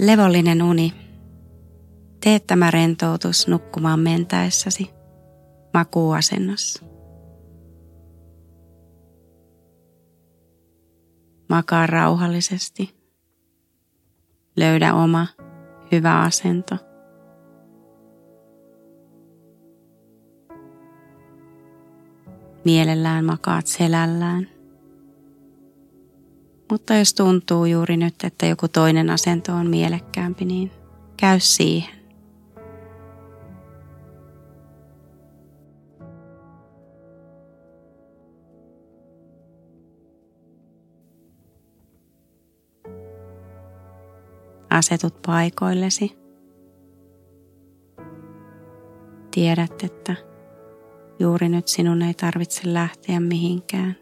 Levollinen uni. Tee tämä rentoutus nukkumaan mentäessäsi makuuasennossa. Makaa rauhallisesti. Löydä oma hyvä asento. Mielellään makaat selällään. Mutta jos tuntuu juuri nyt, että joku toinen asento on mielekkäämpi, niin käy siihen. Asetut paikoillesi. Tiedät, että juuri nyt sinun ei tarvitse lähteä mihinkään.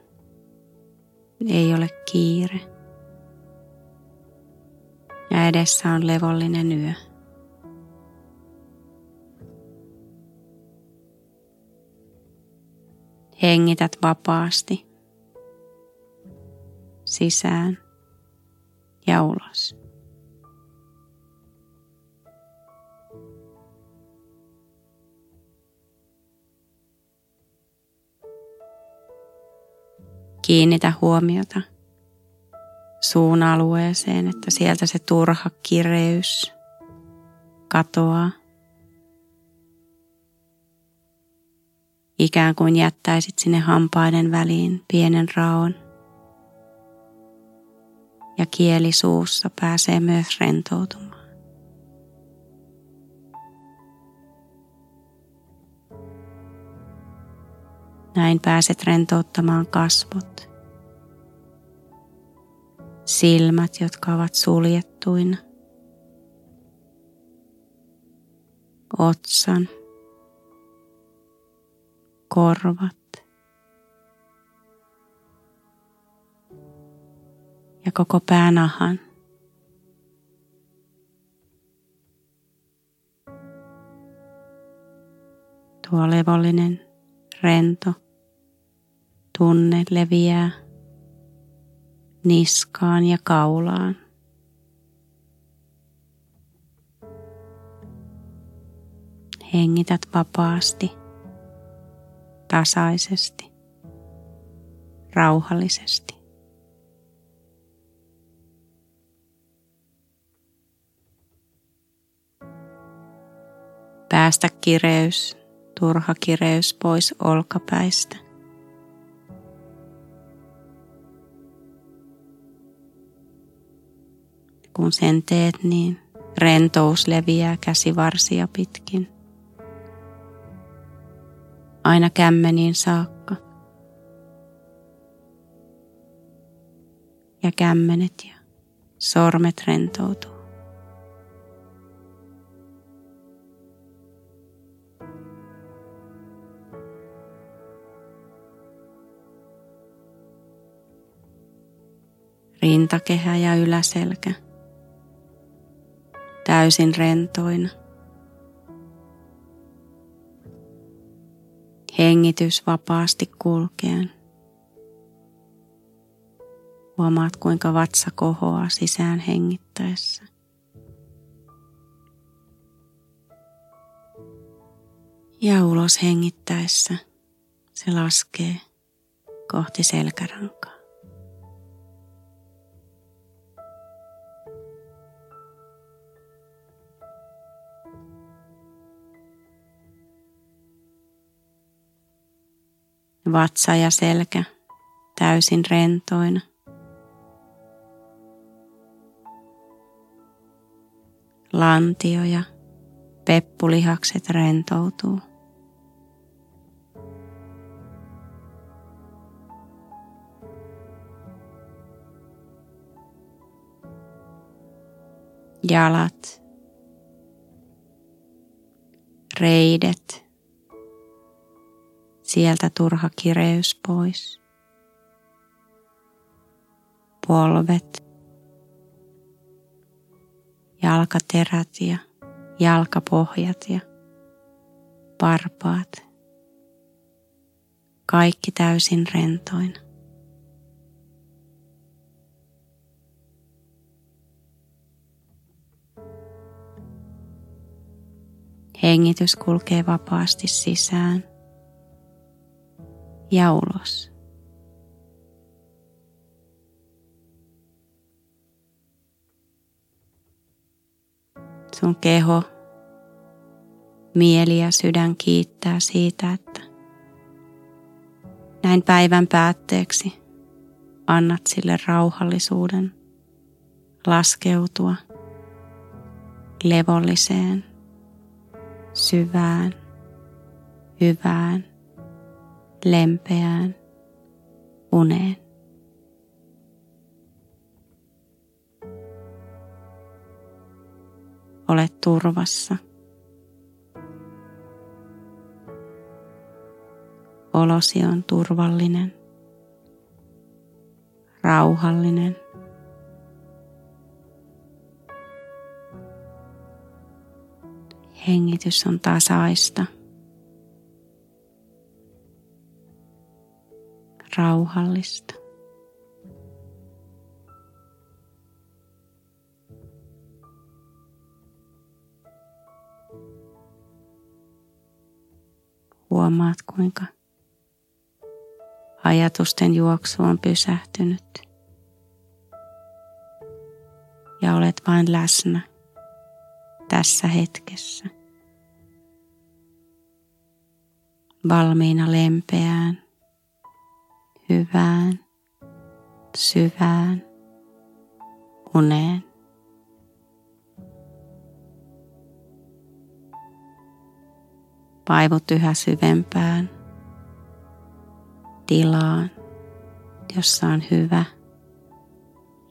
Ei ole kiire. Ja edessä on levollinen yö. Hengität vapaasti sisään ja ulos. Kiinnitä huomiota suun alueeseen, että sieltä se turha kireys katoaa. Ikään kuin jättäisit sinne hampaiden väliin pienen raon. Ja kieli suussa pääsee myös rentoutumaan. Näin pääset rentouttamaan kasvot, silmät, jotka ovat suljettuina, otsan, korvat ja koko päänahan. Tuo levollinen, rento tunne leviää niskaan ja kaulaan. Hengität vapaasti, tasaisesti, rauhallisesti. Päästä kireys, turha kireys pois olkapäistä. Kun sen teet, niin rentous leviää käsivarsia pitkin. Aina kämmeniin saakka. Ja kämmenet ja sormet rentoutuu. Rintakehä ja yläselkä. Täysin rentoina. Hengitys vapaasti kulkeen. Huomaat, kuinka vatsa kohoaa sisään hengittäessä. Ja ulos hengittäessä se laskee kohti selkärankaa. Vatsa ja selkä täysin rentoina. Lantio ja peppulihakset rentoutuu. Jalat, reidet. Sieltä turha kireys pois. Polvet, jalkaterät ja jalkapohjat ja varpaat. Kaikki täysin rentoina. Hengitys kulkee vapaasti sisään ja ulos. Sun keho, mieli ja sydän kiittää siitä, että näin päivän päätteeksi annat sille rauhallisuuden laskeutua levolliseen, syvään, hyvään, lempeään uneen. Olet turvassa. Olosi on turvallinen, rauhallinen. Hengitys on tasaista, rauhallista. Huomaat, kuinka ajatusten juoksu on pysähtynyt ja olet vain läsnä tässä hetkessä, valmiina lempeään, hyvään, syvään uneen. Paivut yhä syvempään tilaan, jossa on hyvä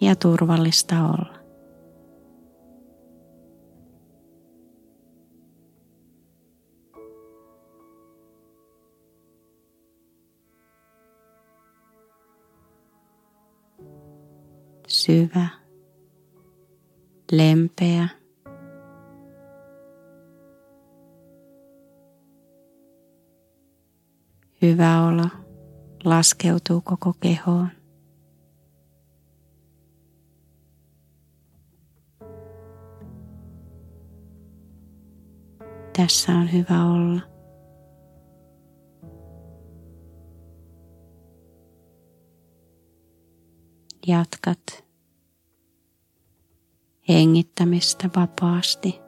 ja turvallista olla. Syvä, lempeä, hyvä olo laskeutuu koko kehoon. Tässä on hyvä olla. Jatkat hengittämistä vapaasti,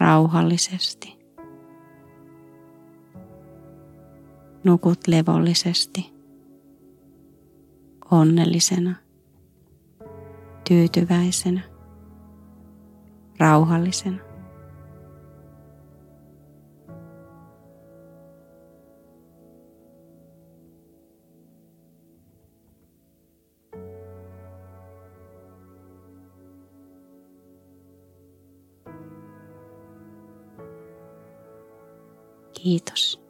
rauhallisesti. Nukut levollisesti, onnellisena, tyytyväisenä, rauhallisena. Kiitos.